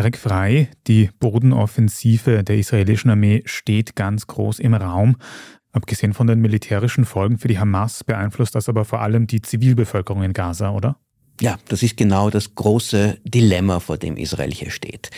Erik Frei, die Bodenoffensive der israelischen Armee steht ganz groß im Raum. Abgesehen von den militärischen Folgen für die Hamas beeinflusst das aber vor allem die Zivilbevölkerung in Gaza, oder? Ja, das ist genau das große Dilemma, vor dem Israel hier steht.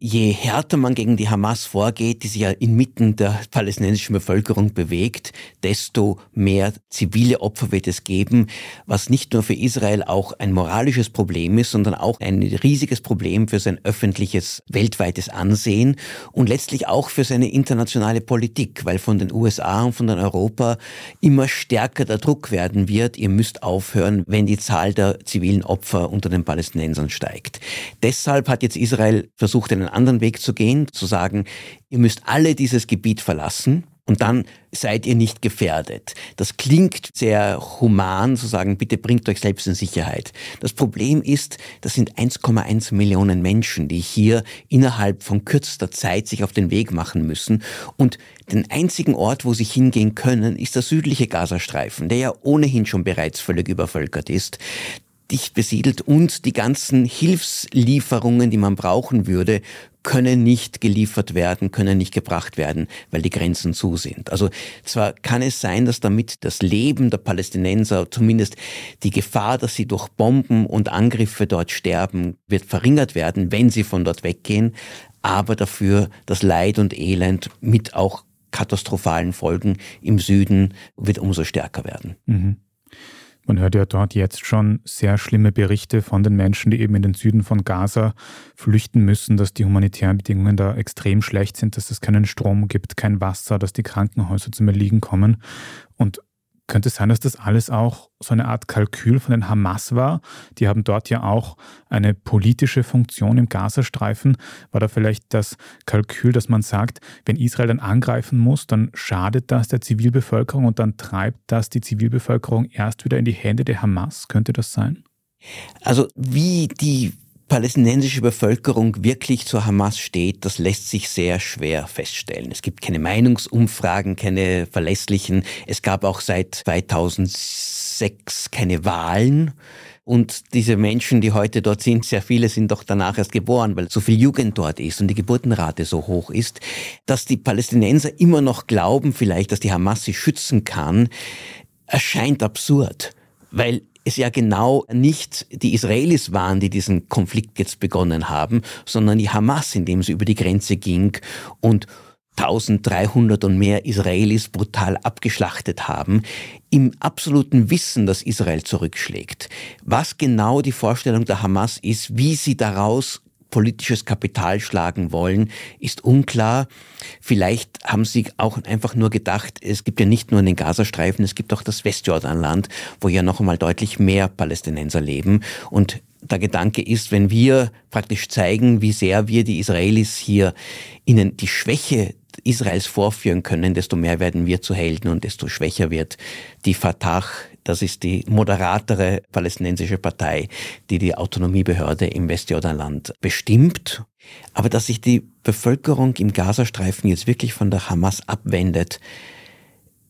Je härter man gegen die Hamas vorgeht, die sich ja inmitten der palästinensischen Bevölkerung bewegt, desto mehr zivile Opfer wird es geben, was nicht nur für Israel auch ein moralisches Problem ist, sondern auch ein riesiges Problem für sein öffentliches, weltweites Ansehen und letztlich auch für seine internationale Politik, weil von den USA und von Europa immer stärker der Druck werden wird, ihr müsst aufhören, wenn die Zahl der zivilen Opfer unter den Palästinensern steigt. Deshalb hat jetzt Israel versucht, einen anderen Weg zu gehen, zu sagen, ihr müsst alle dieses Gebiet verlassen und dann seid ihr nicht gefährdet. Das klingt sehr human, zu sagen, bitte bringt euch selbst in Sicherheit. Das Problem ist, das sind 1,1 Millionen Menschen, die hier innerhalb von kürzester Zeit sich auf den Weg machen müssen. Und den einzigen Ort, wo sie hingehen können, ist der südliche Gazastreifen, der ja ohnehin schon bereits völlig übervölkert ist, dicht besiedelt, und die ganzen Hilfslieferungen, die man brauchen würde, können nicht geliefert werden, können nicht gebracht werden, weil die Grenzen zu sind. Also zwar kann es sein, dass damit das Leben der Palästinenser, zumindest die Gefahr, dass sie durch Bomben und Angriffe dort sterben, wird verringert werden, wenn sie von dort weggehen, aber dafür das Leid und Elend mit auch katastrophalen Folgen im Süden wird umso stärker werden. Mhm. Man hört ja dort jetzt schon sehr schlimme Berichte von den Menschen, die eben in den Süden von Gaza flüchten müssen, dass die humanitären Bedingungen da extrem schlecht sind, dass es keinen Strom gibt, kein Wasser, dass die Krankenhäuser zum Erliegen kommen. Und könnte es sein, dass das alles auch so eine Art Kalkül von den Hamas war? Die haben dort ja auch eine politische Funktion im Gazastreifen. War da vielleicht das Kalkül, dass man sagt, wenn Israel dann angreifen muss, dann schadet das der Zivilbevölkerung und dann treibt das die Zivilbevölkerung erst wieder in die Hände der Hamas? Könnte das sein? Also wie die palästinensische Bevölkerung wirklich zur Hamas steht, das lässt sich sehr schwer feststellen. Es gibt keine Meinungsumfragen, keine verlässlichen. Es gab auch seit 2006 keine Wahlen. Und diese Menschen, die heute dort sind, sehr viele sind doch danach erst geboren, weil so viel Jugend dort ist und die Geburtenrate so hoch ist, dass die Palästinenser immer noch glauben vielleicht, dass die Hamas sie schützen kann, erscheint absurd, weil es ja genau nicht die Israelis waren, die diesen Konflikt jetzt begonnen haben, sondern die Hamas, indem sie über die Grenze ging und 1300 und mehr Israelis brutal abgeschlachtet haben, im absoluten Wissen, dass Israel zurückschlägt. Was genau die Vorstellung der Hamas ist, wie sie daraus politisches Kapital schlagen wollen, ist unklar. Vielleicht haben sie auch einfach nur gedacht, es gibt ja nicht nur den Gazastreifen, es gibt auch das Westjordanland, wo ja noch einmal deutlich mehr Palästinenser leben. Und der Gedanke ist, wenn wir praktisch zeigen, wie sehr wir die Israelis hier ihnen die Schwäche Israels vorführen können, desto mehr werden wir zu Helden und desto schwächer wird die Fatah. Das ist die moderatere palästinensische Partei, die die Autonomiebehörde im Westjordanland bestimmt. Aber dass sich die Bevölkerung im Gazastreifen jetzt wirklich von der Hamas abwendet,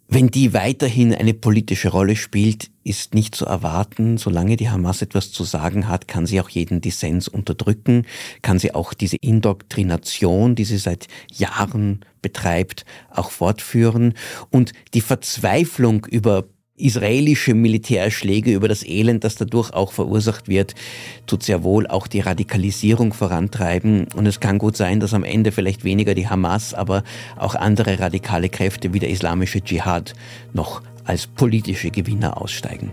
wenn die weiterhin eine politische Rolle spielt, ist nicht zu erwarten. Solange die Hamas etwas zu sagen hat, kann sie auch jeden Dissens unterdrücken, kann sie auch diese Indoktrination, die sie seit Jahren betreibt, auch fortführen. Und die Verzweiflung über israelische Militärschläge, über das Elend, das dadurch auch verursacht wird, tut sehr wohl auch die Radikalisierung vorantreiben. Und es kann gut sein, dass am Ende vielleicht weniger die Hamas, aber auch andere radikale Kräfte wie der islamische Dschihad noch als politische Gewinner aussteigen.